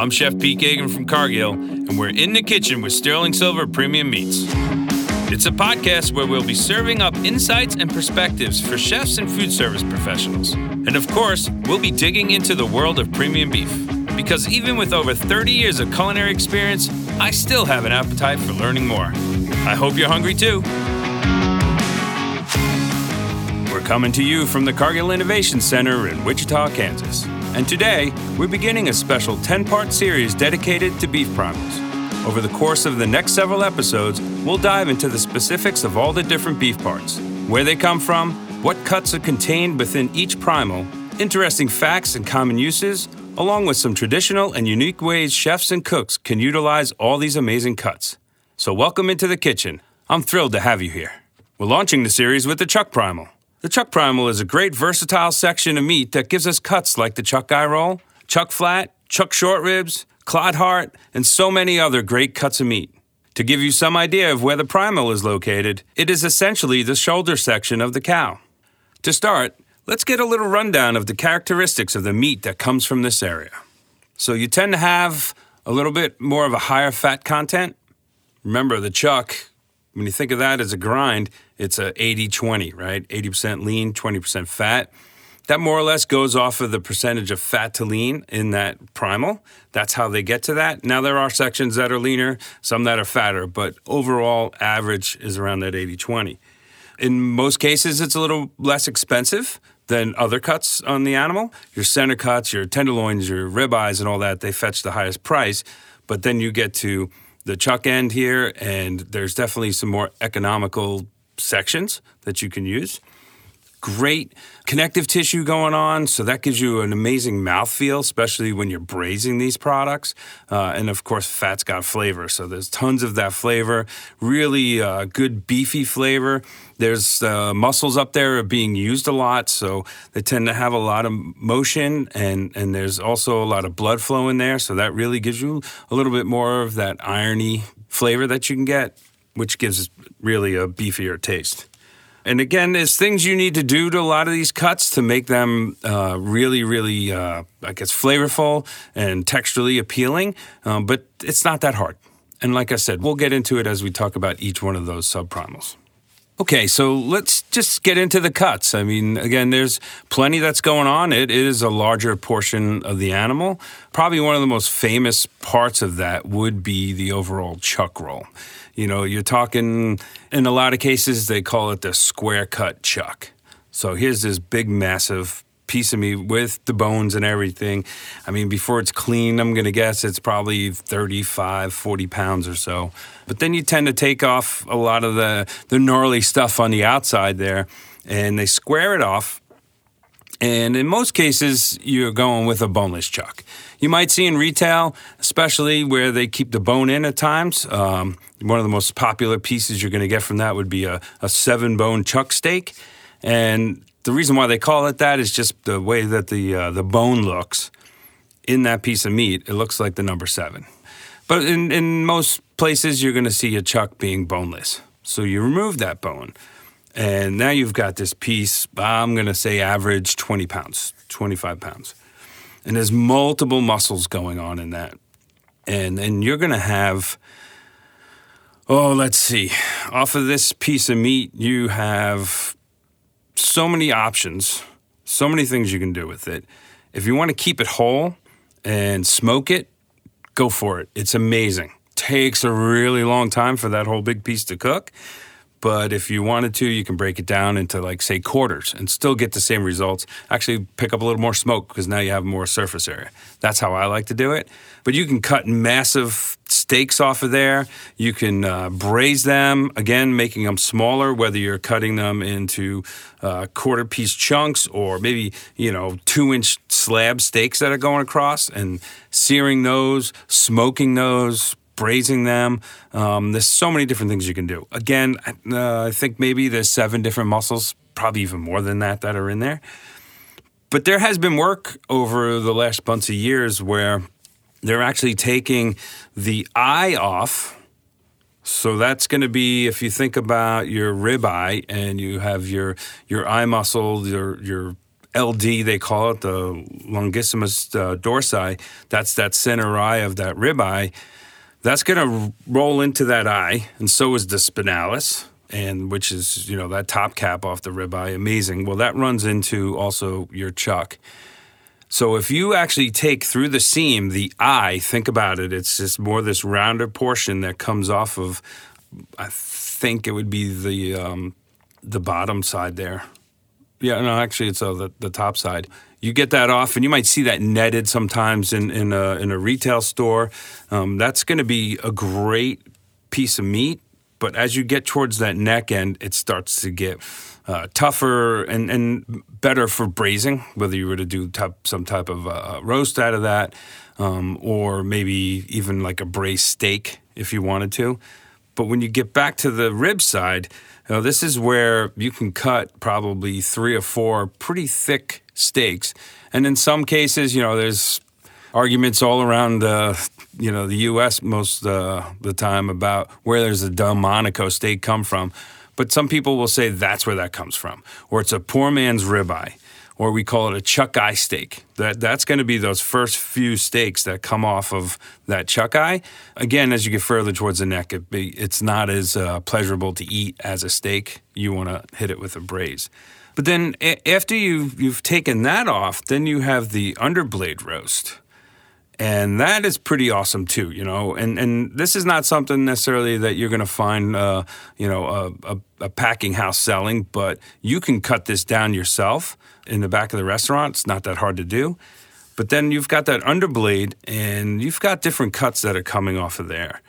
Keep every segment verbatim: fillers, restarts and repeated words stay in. I'm Chef Pete Gagan from Cargill, and we're in the kitchen with Sterling Silver Premium Meats. It's a podcast where we'll be serving up insights and perspectives for chefs and food service professionals. And of course, we'll be digging into the world of premium beef. Because even with over thirty years of culinary experience, I still have an appetite for learning more. I hope you're hungry too. We're coming to you from the Cargill Innovation Center in Wichita, Kansas. And today, we're beginning a special ten-part series dedicated to beef primals. Over the course of the next several episodes, we'll dive into the specifics of all the different beef parts, where they come from, what cuts are contained within each primal, interesting facts and common uses, along with some traditional and unique ways chefs and cooks can utilize all these amazing cuts. So welcome into the kitchen. I'm thrilled to have you here. We're launching the series with the chuck primal. The chuck primal is a great versatile section of meat that gives us cuts like the chuck eye roll, chuck flat, chuck short ribs, clod heart, and so many other great cuts of meat. To give you some idea of where the primal is located, it is essentially the shoulder section of the cow. To start, let's get a little rundown of the characteristics of the meat that comes from this area. So you tend to have a little bit more of a higher fat content. Remember, the chuck, when you think of that as a grind, it's a eighty twenty, right? eighty percent lean, twenty percent fat. That more or less goes off of the percentage of fat to lean in that primal. That's how they get to that. Now, there are sections that are leaner, some that are fatter, but overall average is around that eighty twenty. In most cases, it's a little less expensive than other cuts on the animal. Your center cuts, your tenderloins, your ribeyes, and all that, they fetch the highest price. But then you get to the chuck end here, and there's definitely some more economical sections that you can use. Great connective tissue going on, so that gives you an amazing mouthfeel, especially when you're braising these products. Uh, and of course, fat's got flavor, so there's tons of that flavor. Really uh, good beefy flavor. There's uh, muscles up there are being used a lot, so they tend to have a lot of motion, and, and there's also a lot of blood flow in there, so that really gives you a little bit more of that irony flavor that you can get, which gives really a beefier taste. And again, there's things you need to do to a lot of these cuts to make them uh, really, really, uh, I guess, flavorful and texturally appealing. Um, but it's not that hard. And like I said, we'll get into it as we talk about each one of those subprimals. Okay, so let's just get into the cuts. I mean, again, there's plenty that's going on. It, it is a larger portion of the animal. Probably one of the most famous parts of that would be the overall chuck roll. You know, you're talking, in a lot of cases, they call it the square cut chuck. So here's this big, massive piece of meat with the bones and everything. I mean, before it's clean, I'm going to guess it's probably thirty-five, forty pounds or so. But then you tend to take off a lot of the, the gnarly stuff on the outside there, and they square it off. And in most cases, you're going with a boneless chuck. You might see in retail, especially where they keep the bone in at times. Um, one of the most popular pieces you're going to get from that would be a, a seven-bone chuck steak. And the reason why they call it that is just the way that the uh, the bone looks in that piece of meat. It looks like the number seven. But in, in most places, you're going to see a chuck being boneless. So you remove that bone, and now you've got this piece, I'm going to say average twenty pounds, twenty-five pounds. And there's multiple muscles going on in that. And and you're going to have, oh, let's see. Off of this piece of meat, you have so many options, so many things you can do with it. If you want to keep it whole and smoke it, go for it. It's amazing. Takes a really long time for that whole big piece to cook. But if you wanted to, you can break it down into, like, say, quarters and still get the same results. Actually, pick up a little more smoke because now you have more surface area. That's how I like to do it. But you can cut massive steaks off of there. You can uh, braise them, again, making them smaller, whether you're cutting them into uh, quarter-piece chunks or maybe, you know, two-inch slab steaks that are going across, and searing those, smoking those, braising them. Um, there's so many different things you can do. Again, uh, I think maybe there's seven different muscles, probably even more than that, that are in there. But there has been work over the last bunch of years where they're actually taking the eye off. So that's going to be, if you think about your ribeye and you have your your eye muscle, your your L D, they call it, the longissimus uh, dorsi, that's that center eye of that ribeye, that's going to roll into that eye, and so is the spinalis, and which is, you know, that top cap off the ribeye, amazing. Well, that runs into also your chuck. So if you actually take through the seam the eye, think about it, it's just more this rounder portion that comes off of, I think it would be the um, the bottom side there. Yeah, no, actually, it's uh, the, the top side. You get that off, and you might see that netted sometimes in, in, a, in a retail store. Um, that's going to be a great piece of meat, but as you get towards that neck end, it starts to get uh, tougher and, and better for braising, whether you were to do type, some type of uh, roast out of that, um, or maybe even like a braised steak if you wanted to. But when you get back to the rib side, you know, this is where you can cut probably three or four pretty thick steaks. And in some cases, you know, there's arguments all around, uh, you know, the U S most uh, the time about where there's a Delmonico steak come from. But some people will say that's where that comes from, or it's a poor man's ribeye, or we call it a chuck eye steak. That That's going to be those first few steaks that come off of that chuck eye. Again, as you get further towards the neck, it be, it's not as uh, pleasurable to eat as a steak. You want to hit it with a braise. But then a- after you've, you've taken that off, then you have the underblade roast. And that is pretty awesome, too, you know. And and this is not something necessarily that you're going to find, uh, you know, a, a, a packing house selling, but you can cut this down yourself in the back of the restaurant. It's not that hard to do. But then you've got that underblade, and you've got different cuts that are coming off of there.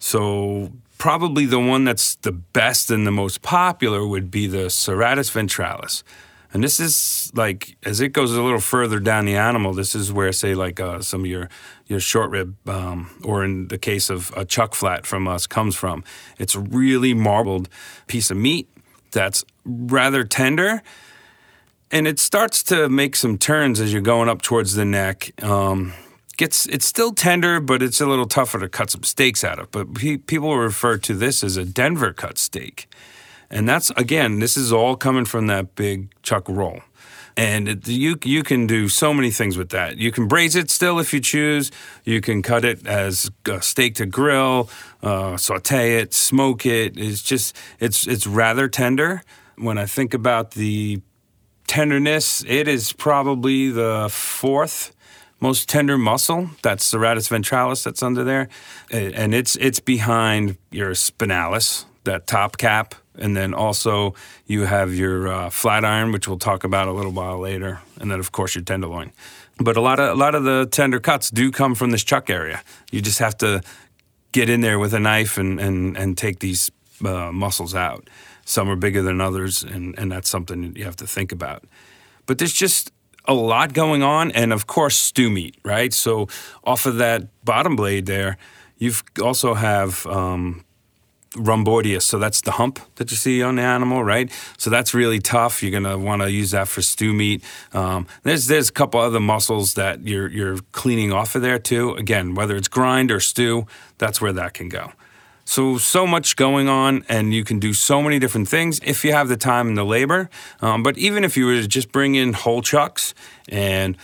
So probably the one that's the best and the most popular would be the serratus ventralis. And this is like, as it goes a little further down the animal, this is where, say, like uh, some of your, your short rib, um, or in the case of a chuck flat from us, comes from. It's a really marbled piece of meat that's rather tender. And it starts to make some turns as you're going up towards the neck. Um, gets it's still tender, but it's a little tougher to cut some steaks out of. But pe- people refer to this as a Denver cut steak. And that's, again, this is all coming from that big chuck roll. And it, you you can do so many things with that. You can braise it still if you choose. You can cut it as a steak to grill, uh, saute it, smoke it. It's just, it's it's rather tender. When I think about the tenderness, it is probably the fourth most tender muscle. That's serratus ventralis that's under there. And it's it's behind your spinalis, that top cap. And then also you have your uh, flat iron, which we'll talk about a little while later. And then, of course, your tenderloin. But a lot of a lot of the tender cuts do come from this chuck area. You just have to get in there with a knife and, and, and take these uh, muscles out. Some are bigger than others, and, and that's something you have to think about. But there's just a lot going on, and, of course, stew meat, right? So off of that bottom blade there, you also have um, rhomboideus, so that's the hump that you see on the animal, right? So that's really tough. You're gonna want to use that for stew meat. Um, there's there's a couple other muscles that you're you're cleaning off of there too. Again, whether it's grind or stew, that's where that can go. So so much going on, and you can do so many different things if you have the time and the labor. Um, but even if you were to just bring in whole chucks and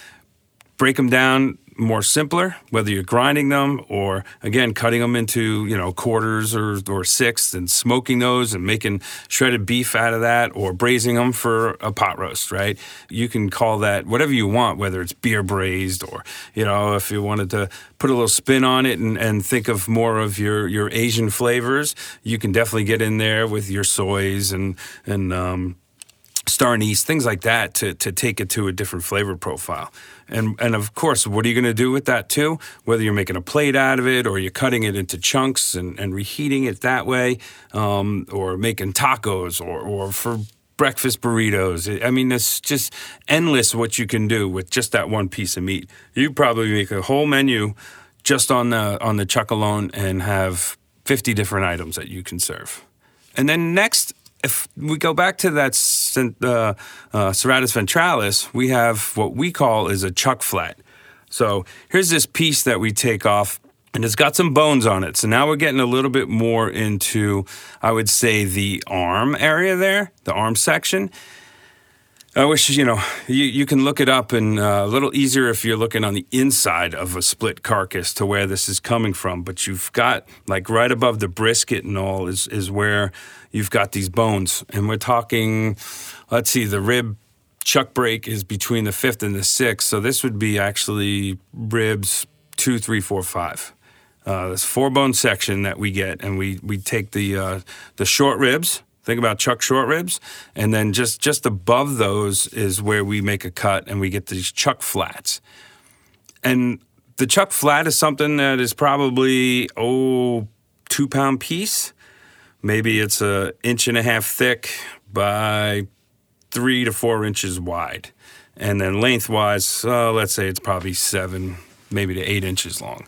break them down. More simpler, whether you're grinding them or, again, cutting them into, you know, quarters or, or sixths and smoking those and making shredded beef out of that, or braising them for a pot roast, right? You can call that whatever you want, whether it's beer braised or, you know, if you wanted to put a little spin on it and, and think of more of your, your Asian flavors, you can definitely get in there with your soys and, and um, star anise, things like that to, to take it to a different flavor profile. And, and of course, what are you going to do with that, too? Whether you're making a plate out of it, or you're cutting it into chunks and, and reheating it that way, um, or making tacos, or, or for breakfast burritos. I mean, it's just endless what you can do with just that one piece of meat. You probably make a whole menu just on the, on the chuck alone and have fifty different items that you can serve. And then next, if we go back to that uh, uh, serratus ventralis, we have what we call is a chuck flat. So here's this piece that we take off, and it's got some bones on it. So now we're getting a little bit more into, I would say, the arm area there, the arm section. I wish, you know, you, you can look it up, and uh, a little easier if you're looking on the inside of a split carcass to where this is coming from. But you've got, like, right above the brisket and all is, is where you've got these bones. And we're talking, let's see, the rib chuck break is between the fifth and the sixth. So this would be actually ribs two, three, four, five. Uh, this four-bone section that we get, and we, we take the uh, the short ribs. Think about chuck short ribs, and then just, just above those is where we make a cut, and we get these chuck flats. And the chuck flat is something that is probably, oh, two-pound piece. Maybe it's an inch and a half thick by three to four inches wide. And then lengthwise, uh, let's say it's probably seven, maybe to eight inches long.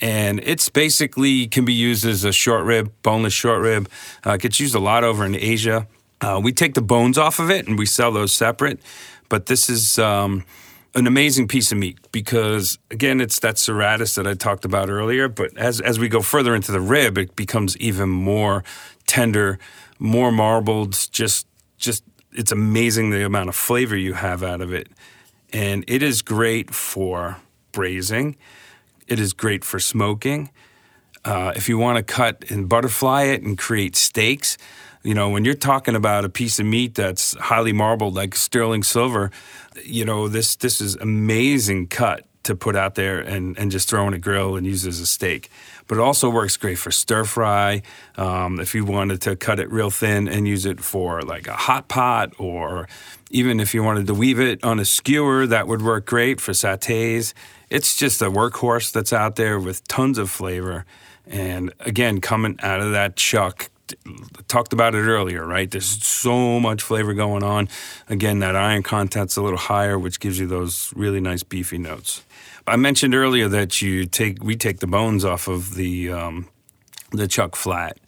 And it's basically can be used as a short rib, boneless short rib. Uh, it gets used a lot over in Asia. Uh, we take the bones off of it and we sell those separate. But this is um, an amazing piece of meat because, again, it's that serratus that I talked about earlier. But as, as we go further into the rib, it becomes even more tender, more marbled. Just, just it's amazing the amount of flavor you have out of it. And it is great for braising. It is great for smoking. Uh, if you want to cut and butterfly it and create steaks, you know, when you're talking about a piece of meat that's highly marbled like sterling silver, you know, this this is amazing cut to put out there and, and just throw in a grill and use as a steak. But it also works great for stir fry. Um, if you wanted to cut it real thin and use it for like a hot pot, or even if you wanted to weave it on a skewer, that would work great for sautés. It's just a workhorse that's out there with tons of flavor. And again, coming out of that chuck, talked about it earlier, right? There's so much flavor going on. Again, that iron content's a little higher, which gives you those really nice beefy notes. I mentioned earlier that you take we take the bones off of the um, the chuck flat.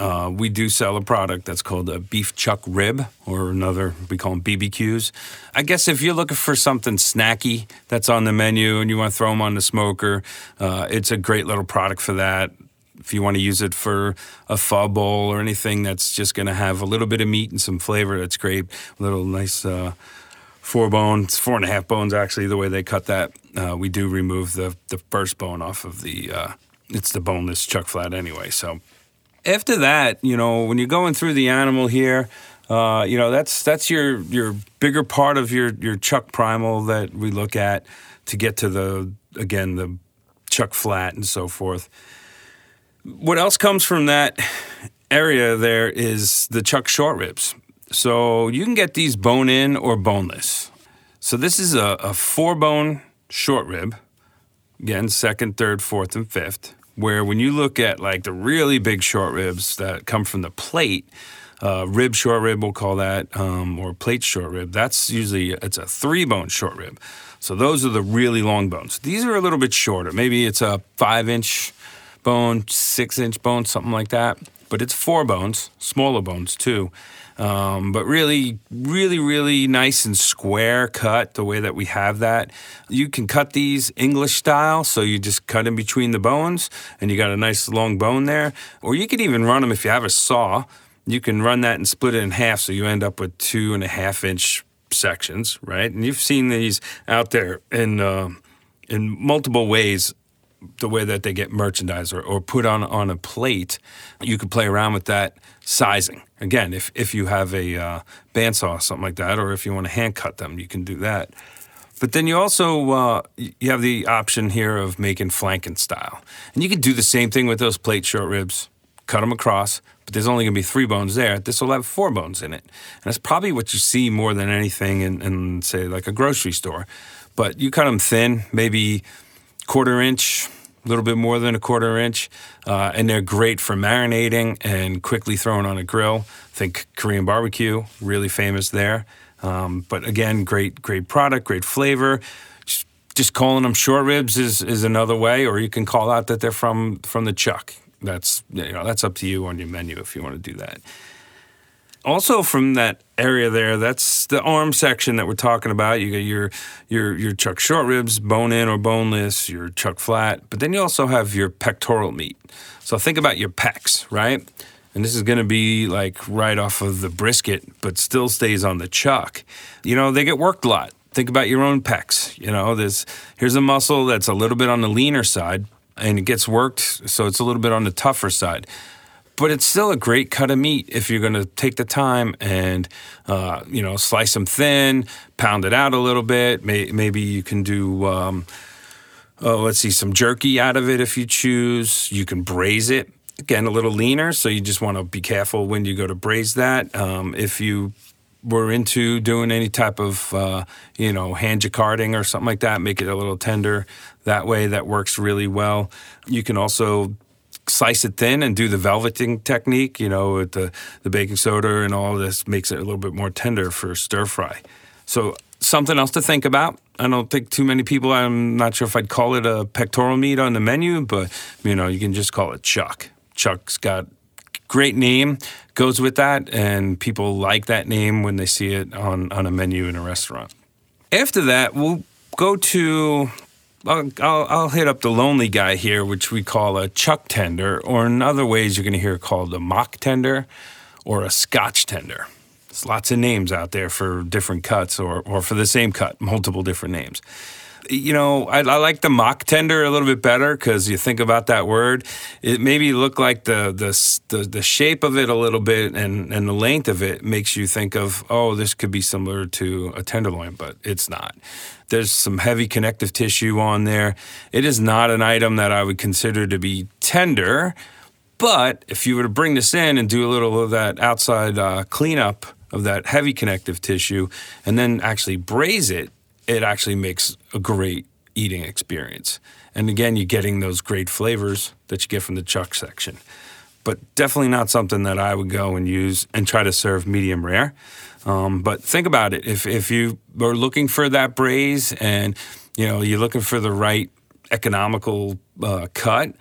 Uh, we do sell a product that's called a beef chuck rib, or another, we call them B B Qs. I guess if you're looking for something snacky that's on the menu and you want to throw them on the smoker, uh, it's a great little product for that. If you want to use it for a pho bowl or anything that's just going to have a little bit of meat and some flavor, that's great. A little nice uh, four bones, four and a half bones, actually, the way they cut that. Uh, we do remove the, the first bone off of the, uh, it's the boneless chuck flat anyway. So after that, you know, when you're going through the animal here, uh, you know, that's that's your your bigger part of your, your chuck primal that we look at to get to the, again, the chuck flat and so forth. What else comes from that area there is the chuck short ribs. So you can get these bone-in or boneless. So this is a, a four-bone short rib, again, second, third, fourth, and fifth, where when you look at like the really big short ribs that come from the plate, uh, rib short rib, we'll call that, um, or plate short rib, that's usually, it's a three-bone short rib. So those are the really long bones. These are a little bit shorter. Maybe it's a five-inch bone, six-inch bone, something like that. But it's four bones, smaller bones too. Um, but really, really, really nice and square cut, the way that we have that. You can cut these English style, so you just cut in between the bones, and you got a nice long bone there. Or you could even run them if you have a saw. You can run that and split it in half, so you end up with two-and-a-half-inch sections, right? And you've seen these out there in uh, in multiple ways, the way that they get merchandised or, or put on, on a plate. You could play around with that sizing. Again, if, if you have a uh, bandsaw or something like that, or if you want to hand cut them, you can do that. But then you also uh, you have the option here of making flanking style. And you can do the same thing with those plate short ribs, cut them across, but there's only going to be three bones there. This will have four bones in it. And that's probably what you see more than anything in, in say, like a grocery store. But you cut them thin, maybe quarter inch, a little bit more than a quarter inch, uh, and they're great for marinating and quickly thrown on a grill. Think Korean barbecue, really famous there. Um, but again, great, great product, great flavor. Just, just calling them short ribs is, is another way, or you can call out that they're from from the chuck. That's you know that's up to you on your menu if you want to do that. Also from that area there, that's the arm section that we're talking about. You got your your your chuck short ribs, bone in or boneless, your chuck flat, but then you also have your pectoral meat. So think about your pecs, right? And this is going to be like right off of the brisket, but still stays on the chuck. You know, they get worked a lot. Think about your own pecs. You know, there's, here's a muscle that's a little bit on the leaner side, and it gets worked, so it's a little bit on the tougher side. But it's still a great cut of meat if you're going to take the time and, uh, you know, slice them thin, pound it out a little bit. May- maybe you can do, um, oh, let's see, some jerky out of it if you choose. You can braise it. Again, a little leaner, so you just want to be careful when you go to braise that. Um, if you were into doing any type of, uh, you know, hand jacquarding or something like that, make it a little tender. That way, that works really well. You can also slice it thin and do the velveting technique, you know, with the, the baking soda and all this makes it a little bit more tender for stir fry. So something else to think about. I don't think too many people, I'm not sure if I'd call it a pectoral meat on the menu, but, you know, you can just call it chuck. Chuck's got great name, goes with that, and people like that name when they see it on, on a menu in a restaurant. After that, we'll go to... I'll, I'll, I'll hit up the lonely guy here, which we call a chuck tender, or in other ways you're going to hear it called a mock tender or a scotch tender. There's lots of names out there for different cuts or, or for the same cut, multiple different names. You know, I, I like the mock tender a little bit better because you think about that word. It maybe look like the the, the the shape of it a little bit and, and the length of it makes you think of, oh, this could be similar to a tenderloin, but it's not. There's some heavy connective tissue on there. It is not an item that I would consider to be tender, but if you were to bring this in and do a little of that outside uh, cleanup of that heavy connective tissue and then actually braise it, it actually makes a great eating experience. And again, you're getting those great flavors that you get from the chuck section. But definitely not something that I would go and use and try to serve medium rare. Um, but think about it. If if you are looking for that braise and, you know, you're looking for the right economical uh, cut,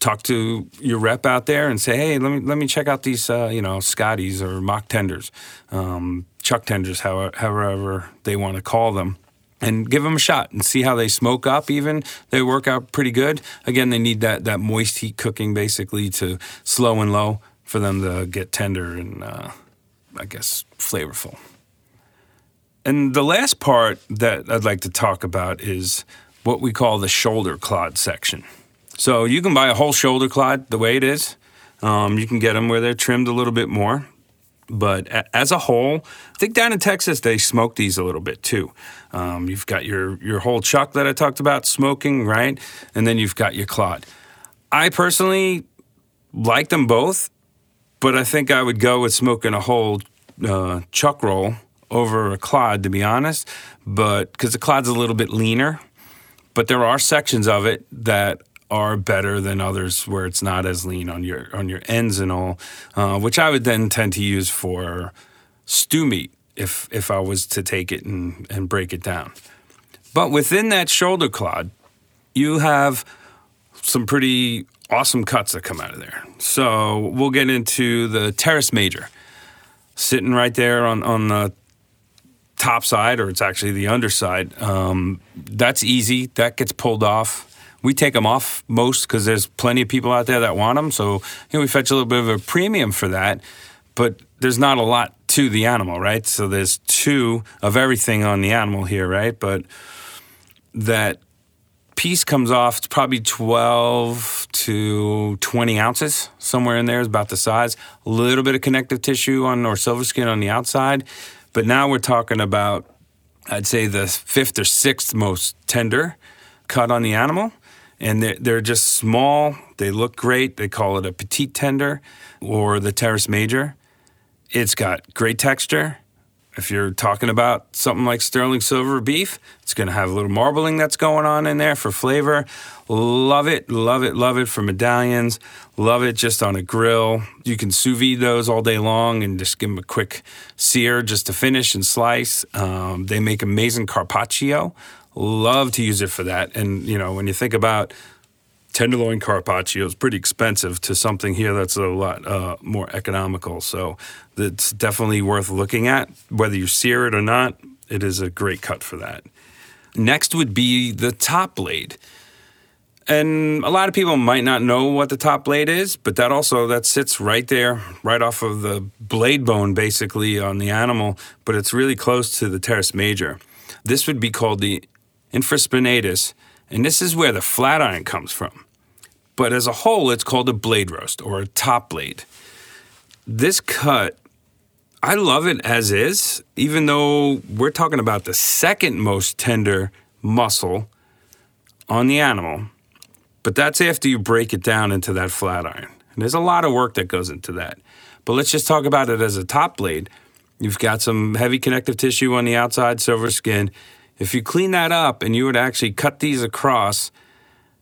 talk to your rep out there and say, hey, let me let me check out these, uh, you know, Scotties or mock tenders, um, chuck tenders, however, however they want to call them, and give them a shot and see how they smoke up even. They work out pretty good. Again, they need that, that moist heat cooking basically to slow and low for them to get tender and, uh, I guess, flavorful. And the last part that I'd like to talk about is what we call the shoulder clod section. So you can buy a whole shoulder clod the way it is. Um, you can get them where they're trimmed a little bit more. But as a whole, I think down in Texas, they smoke these a little bit too. Um, you've got your, your whole chuck that I talked about smoking, right? And then you've got your clod. I personally like them both, but I think I would go with smoking a whole uh, chuck roll over a clod, to be honest, but because the clod's a little bit leaner. But there are sections of it that are better than others where it's not as lean on your on your ends and all, uh, which I would then tend to use for stew meat if if I was to take it and, and break it down. But within that shoulder clod, you have some pretty awesome cuts that come out of there. So we'll get into the teres major, sitting right there on, on the top side, or it's actually the underside. Um, that's easy. That gets pulled off. We take them off most because there's plenty of people out there that want them. So, you know, we fetch a little bit of a premium for that. But there's not a lot to the animal, right? So there's two of everything on the animal here, right? But that piece comes off, it's probably twelve to twenty ounces. Somewhere in there is about the size. A little bit of connective tissue on or silver skin on the outside. But now we're talking about, I'd say, the fifth or sixth most tender cut on the animal. And they're, they're just small. They look great. They call it a petite tender or the teres major. It's got great texture. If you're talking about something like Sterling Silver beef, it's going to have a little marbling that's going on in there for flavor. Love it, love it, love it for medallions. Love it just on a grill. You can sous vide those all day long and just give them a quick sear just to finish and slice. Um, they make amazing carpaccio. Love to use it for that. And, you know, when you think about tenderloin carpaccio, it's pretty expensive to something here that's a lot uh, more economical. So it's definitely worth looking at. Whether you sear it or not, it is a great cut for that. Next would be the top blade. And a lot of people might not know what the top blade is, but that also, that sits right there, right off of the blade bone, basically, on the animal, but it's really close to the teres major. This would be called the infraspinatus, and this is where the flat iron comes from. But as a whole, it's called a blade roast or a top blade. This cut, I love it as is, even though we're talking about the second most tender muscle on the animal. But that's after you break it down into that flat iron. And there's a lot of work that goes into that. But let's just talk about it as a top blade. You've got some heavy connective tissue on the outside, silver skin. If you clean that up and you would actually cut these across,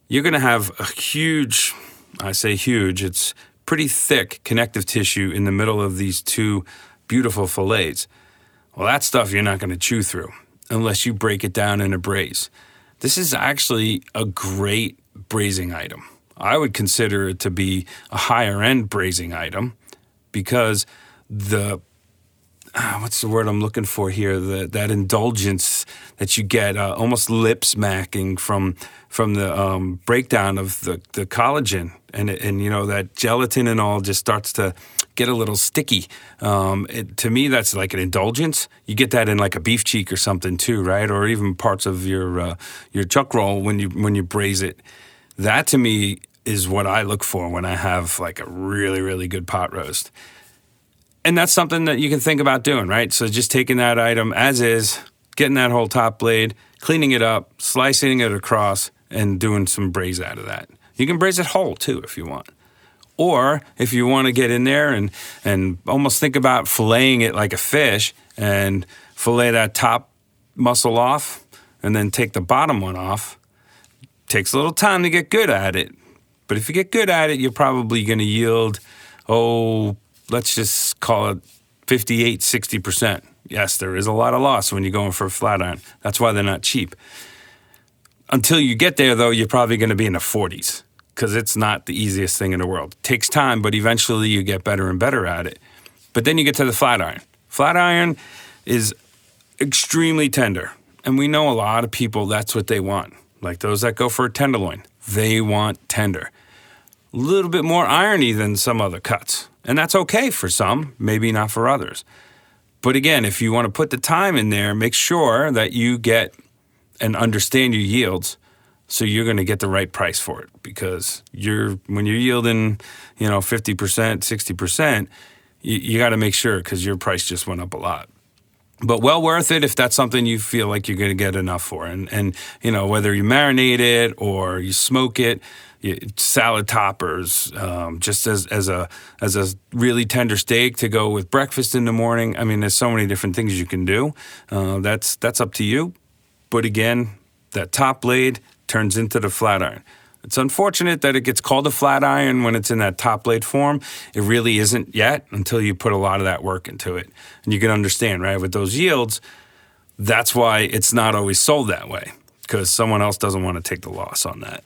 you're going to have a huge, I say huge, it's pretty thick connective tissue in the middle of these two beautiful fillets. Well, that stuff you're not going to chew through unless you break it down in a braise. This is actually a great braising item. I would consider it to be a higher end braising item because the, ah, what's the word I'm looking for here? The, that indulgence that you get, uh, almost lip smacking from from the um, breakdown of the, the collagen and, and you know, that gelatin and all just starts to get a little sticky. Um, it, to me, that's like an indulgence. You get that in like a beef cheek or something too, right? Or even parts of your uh, your chuck roll when you when you braise it. That to me is what I look for when I have like a really really good pot roast, and that's something that you can think about doing, right? So just taking that item as is, getting that whole top blade, cleaning it up, slicing it across, and doing some braise out of that. You can braise it whole too if you want. Or if you want to get in there and, and almost think about filleting it like a fish and fillet that top muscle off and then take the bottom one off, takes a little time to get good at it. But if you get good at it, you're probably going to yield, oh, let's just call it fifty-eight, sixty percent. Yes, there is a lot of loss when you're going for a flat iron. That's why they're not cheap. Until you get there, though, you're probably going to be in the forties. Because it's not the easiest thing in the world. It takes time, but eventually you get better and better at it. But then you get to the flat iron. Flat iron is extremely tender. And we know a lot of people, that's what they want. Like those that go for a tenderloin, they want tender. A little bit more irony than some other cuts. And that's okay for some, maybe not for others. But again, if you want to put the time in there, make sure that you get and understand your yields. So you're going to get the right price for it because you're when you're yielding, you know, fifty percent, sixty percent, you, you got to make sure because your price just went up a lot. But well worth it if that's something you feel like you're going to get enough for. And, and you know, whether you marinate it or you smoke it, you, salad toppers, um, just as, as, a, as a really tender steak to go with breakfast in the morning. I mean, there's so many different things you can do. Uh, that's, that's up to you. But again, that top blade turns into the flat iron. It's unfortunate that it gets called a flat iron when it's in that top blade form. It really isn't yet until you put a lot of that work into it. And you can understand, right, with those yields, that's why it's not always sold that way because someone else doesn't want to take the loss on that.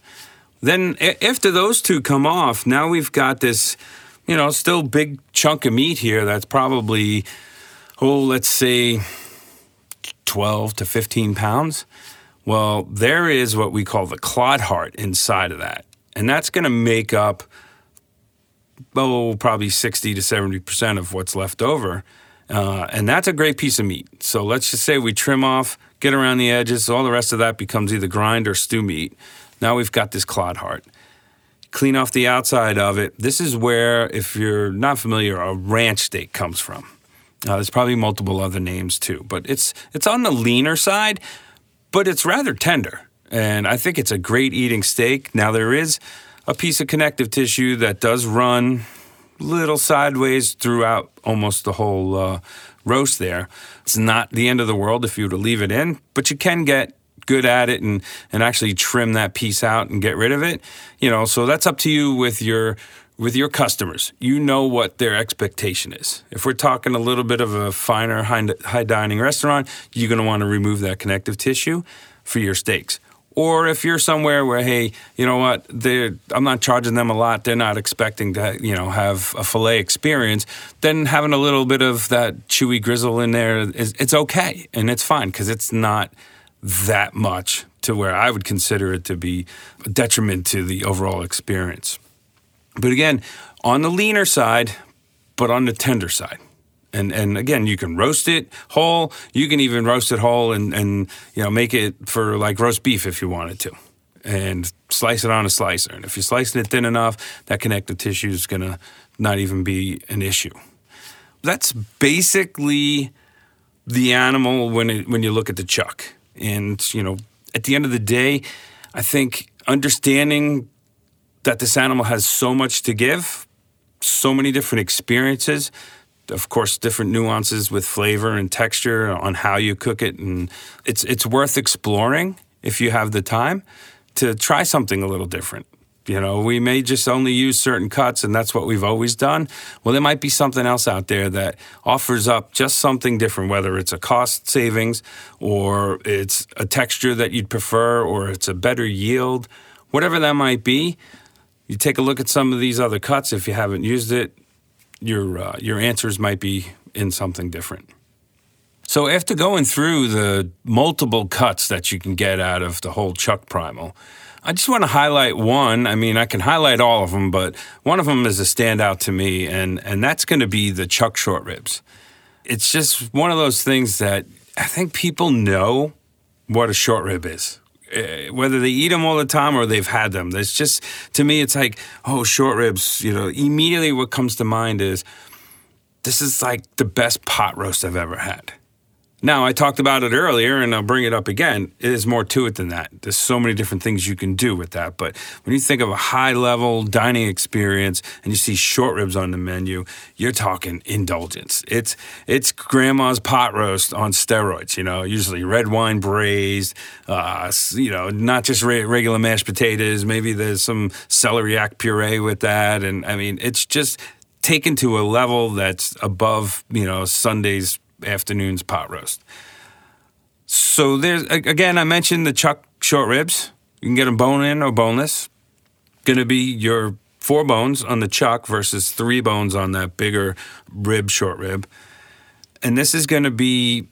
Then after those two come off, now we've got this, you know, still big chunk of meat here that's probably, oh, let's say twelve to fifteen pounds. Well, there is what we call the clod heart inside of that. And that's going to make up, oh, probably sixty to seventy percent of what's left over. Uh, and that's a great piece of meat. So let's just say we trim off, get around the edges. All the rest of that becomes either grind or stew meat. Now we've got this clod heart. Clean off the outside of it. This is where, if you're not familiar, a ranch steak comes from. Uh, there's probably multiple other names too. But it's it's on the leaner side. But it's rather tender, and I think it's a great eating steak. Now, there is a piece of connective tissue that does run little sideways throughout almost the whole uh, roast there. It's not the end of the world if you were to leave it in, but you can get good at it and, and actually trim that piece out and get rid of it. You know, so that's up to you with your with your customers. You know what their expectation is. If we're talking a little bit of a finer high dining restaurant, you're going to want to remove that connective tissue for your steaks. Or if you're somewhere where, hey, you know what, they're, I'm not charging them a lot, they're not expecting to, you know, have a fillet experience, then having a little bit of that chewy grizzle in there, is, it's okay and it's fine because it's not that much to where I would consider it to be a detriment to the overall experience. But again, on the leaner side, but on the tender side. And and again, you can roast it whole. You can even roast it whole and, and you know, make it for like roast beef if you wanted to. And slice it on a slicer. And if you're slicing it thin enough, that connective tissue is going to not even be an issue. That's basically the animal when it, when you look at the chuck. And, you know, at the end of the day, I think understanding that this animal has so much to give, so many different experiences, of course, different nuances with flavor and texture on how you cook it. And it's it's worth exploring if you have the time to try something a little different. You know, we may just only use certain cuts, and that's what we've always done. Well, there might be something else out there that offers up just something different, whether it's a cost savings or it's a texture that you'd prefer or it's a better yield, whatever that might be. You take a look at some of these other cuts. If you haven't used it, your uh, your answers might be in something different. So after going through the multiple cuts that you can get out of the whole chuck primal, I just want to highlight one. I mean, I can highlight all of them, but one of them is a standout to me, and, and that's going to be the chuck short ribs. It's just one of those things that I think people know what a short rib is, whether they eat them all the time or they've had them. It's just, to me, it's like, oh, short ribs, you know, immediately what comes to mind is this is like the best pot roast I've ever had. Now, I talked about it earlier, and I'll bring it up again. There's more to it than that. There's so many different things you can do with that. But when you think of a high-level dining experience and you see short ribs on the menu, you're talking indulgence. It's it's grandma's pot roast on steroids, you know, usually red wine braised, uh, you know, not just re- regular mashed potatoes. Maybe there's some celeriac puree with that. And, I mean, it's just taken to a level that's above, you know, Sunday's afternoon's pot roast. So there's, again, I mentioned the chuck short ribs. You can get them bone in or boneless. Going to be your four bones on the chuck versus three bones on that bigger rib, short rib. And this is going to be,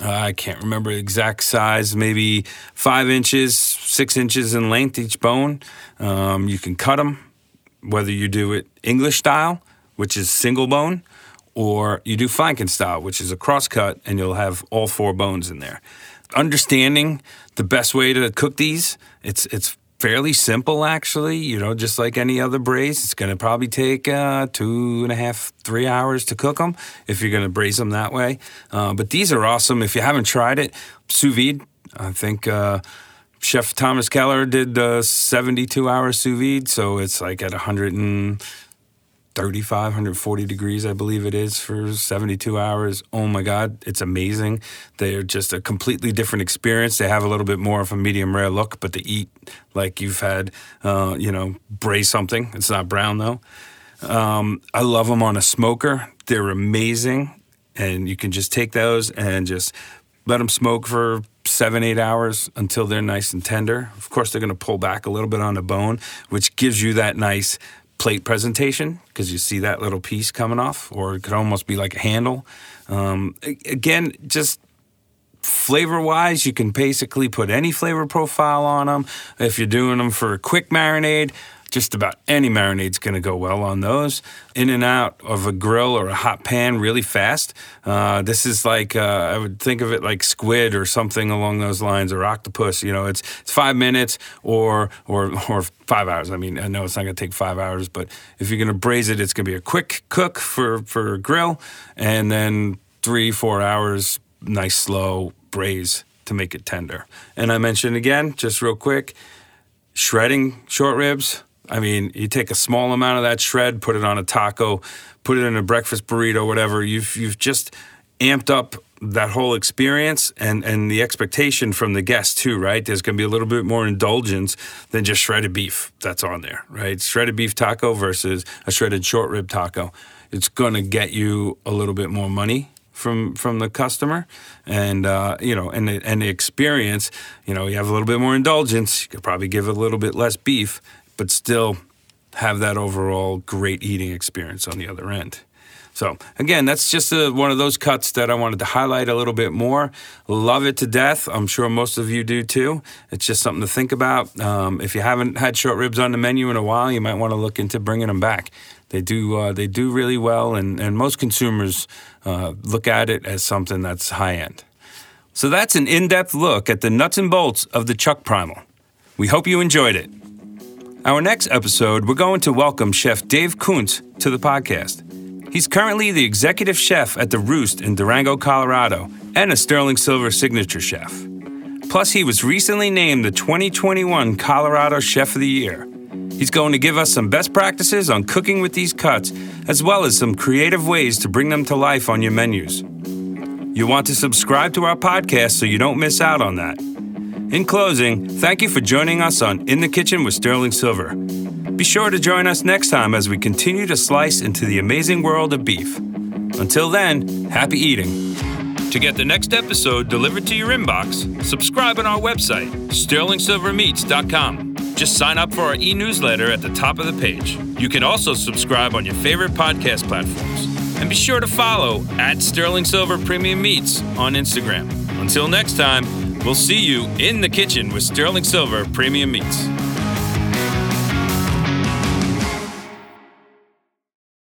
uh, I can't remember the exact size, maybe five inches, six inches in length each bone. Um, you can cut them, whether you do it English style, which is single bone, or you do Feinken style, which is a crosscut, and you'll have all four bones in there. Understanding the best way to cook these, it's it's fairly simple, actually. You know, just like any other braise, it's going to probably take uh, two and a half, three hours to cook them if you're going to braise them that way. Uh, but these are awesome. If you haven't tried it, sous vide. I think uh, Chef Thomas Keller did the seventy-two hour sous vide, so it's like at one hundred thirty-five, one forty degrees, I believe it is, for seventy-two hours. Oh, my God, it's amazing. They're just a completely different experience. They have a little bit more of a medium-rare look, but they eat like you've had, uh, you know, braise something. It's not brown, though. Um, I love them on a smoker. They're amazing, and you can just take those and just let them smoke for seven, eight hours until they're nice and tender. Of course, they're going to pull back a little bit on the bone, which gives you that nice plate presentation, because you see that little piece coming off, or it could almost be like a handle. Um, again, just flavor-wise, you can basically put any flavor profile on them. If you're doing them for a quick marinade, just about any marinade's going to go well on those. In and out of a grill or a hot pan really fast. Uh, this is like, uh, I would think of it like squid or something along those lines, or octopus. You know, it's, it's five minutes or, or, or five hours. I mean, I know it's not going to take five hours, but if you're going to braise it, it's going to be a quick cook for, for a grill, and then three, four hours, nice slow braise to make it tender. And I mentioned again, just real quick, shredding short ribs. I mean, you take a small amount of that shred, put it on a taco, put it in a breakfast burrito, whatever. You've you've just amped up that whole experience and, and the expectation from the guests too, right? There's going to be a little bit more indulgence than just shredded beef that's on there, right? Shredded beef taco versus a shredded short rib taco. It's going to get you a little bit more money from from the customer, and uh, you know, and the, and the experience. You know, you have a little bit more indulgence. You could probably give a little bit less beef, but still have that overall great eating experience on the other end. So, again, that's just a, one of those cuts that I wanted to highlight a little bit more. Love it to death. I'm sure most of you do, too. It's just something to think about. Um, if you haven't had short ribs on the menu in a while, you might want to look into bringing them back. They do uh, they do really well, and, and most consumers uh, look at it as something that's high-end. So that's an in-depth look at the nuts and bolts of the Chuck Primal. We hope you enjoyed it. Our next episode, we're going to welcome Chef Dave Kuntz to the podcast. He's currently the executive chef at The Roost in Durango, Colorado, and a Sterling Silver Signature Chef. Plus, he was recently named the twenty twenty-one Colorado Chef of the Year. He's going to give us some best practices on cooking with these cuts, as well as some creative ways to bring them to life on your menus. You'll want to subscribe to our podcast so you don't miss out on that. In closing, thank you for joining us on In the Kitchen with Sterling Silver. Be sure to join us next time as we continue to slice into the amazing world of beef. Until then, happy eating. To get the next episode delivered to your inbox, subscribe on our website, sterling silver meats dot com. Just sign up for our e-newsletter at the top of the page. You can also subscribe on your favorite podcast platforms. And be sure to follow at Sterling Silver Premium Meats on Instagram. Until next time, we'll see you in the kitchen with Sterling Silver Premium Meats.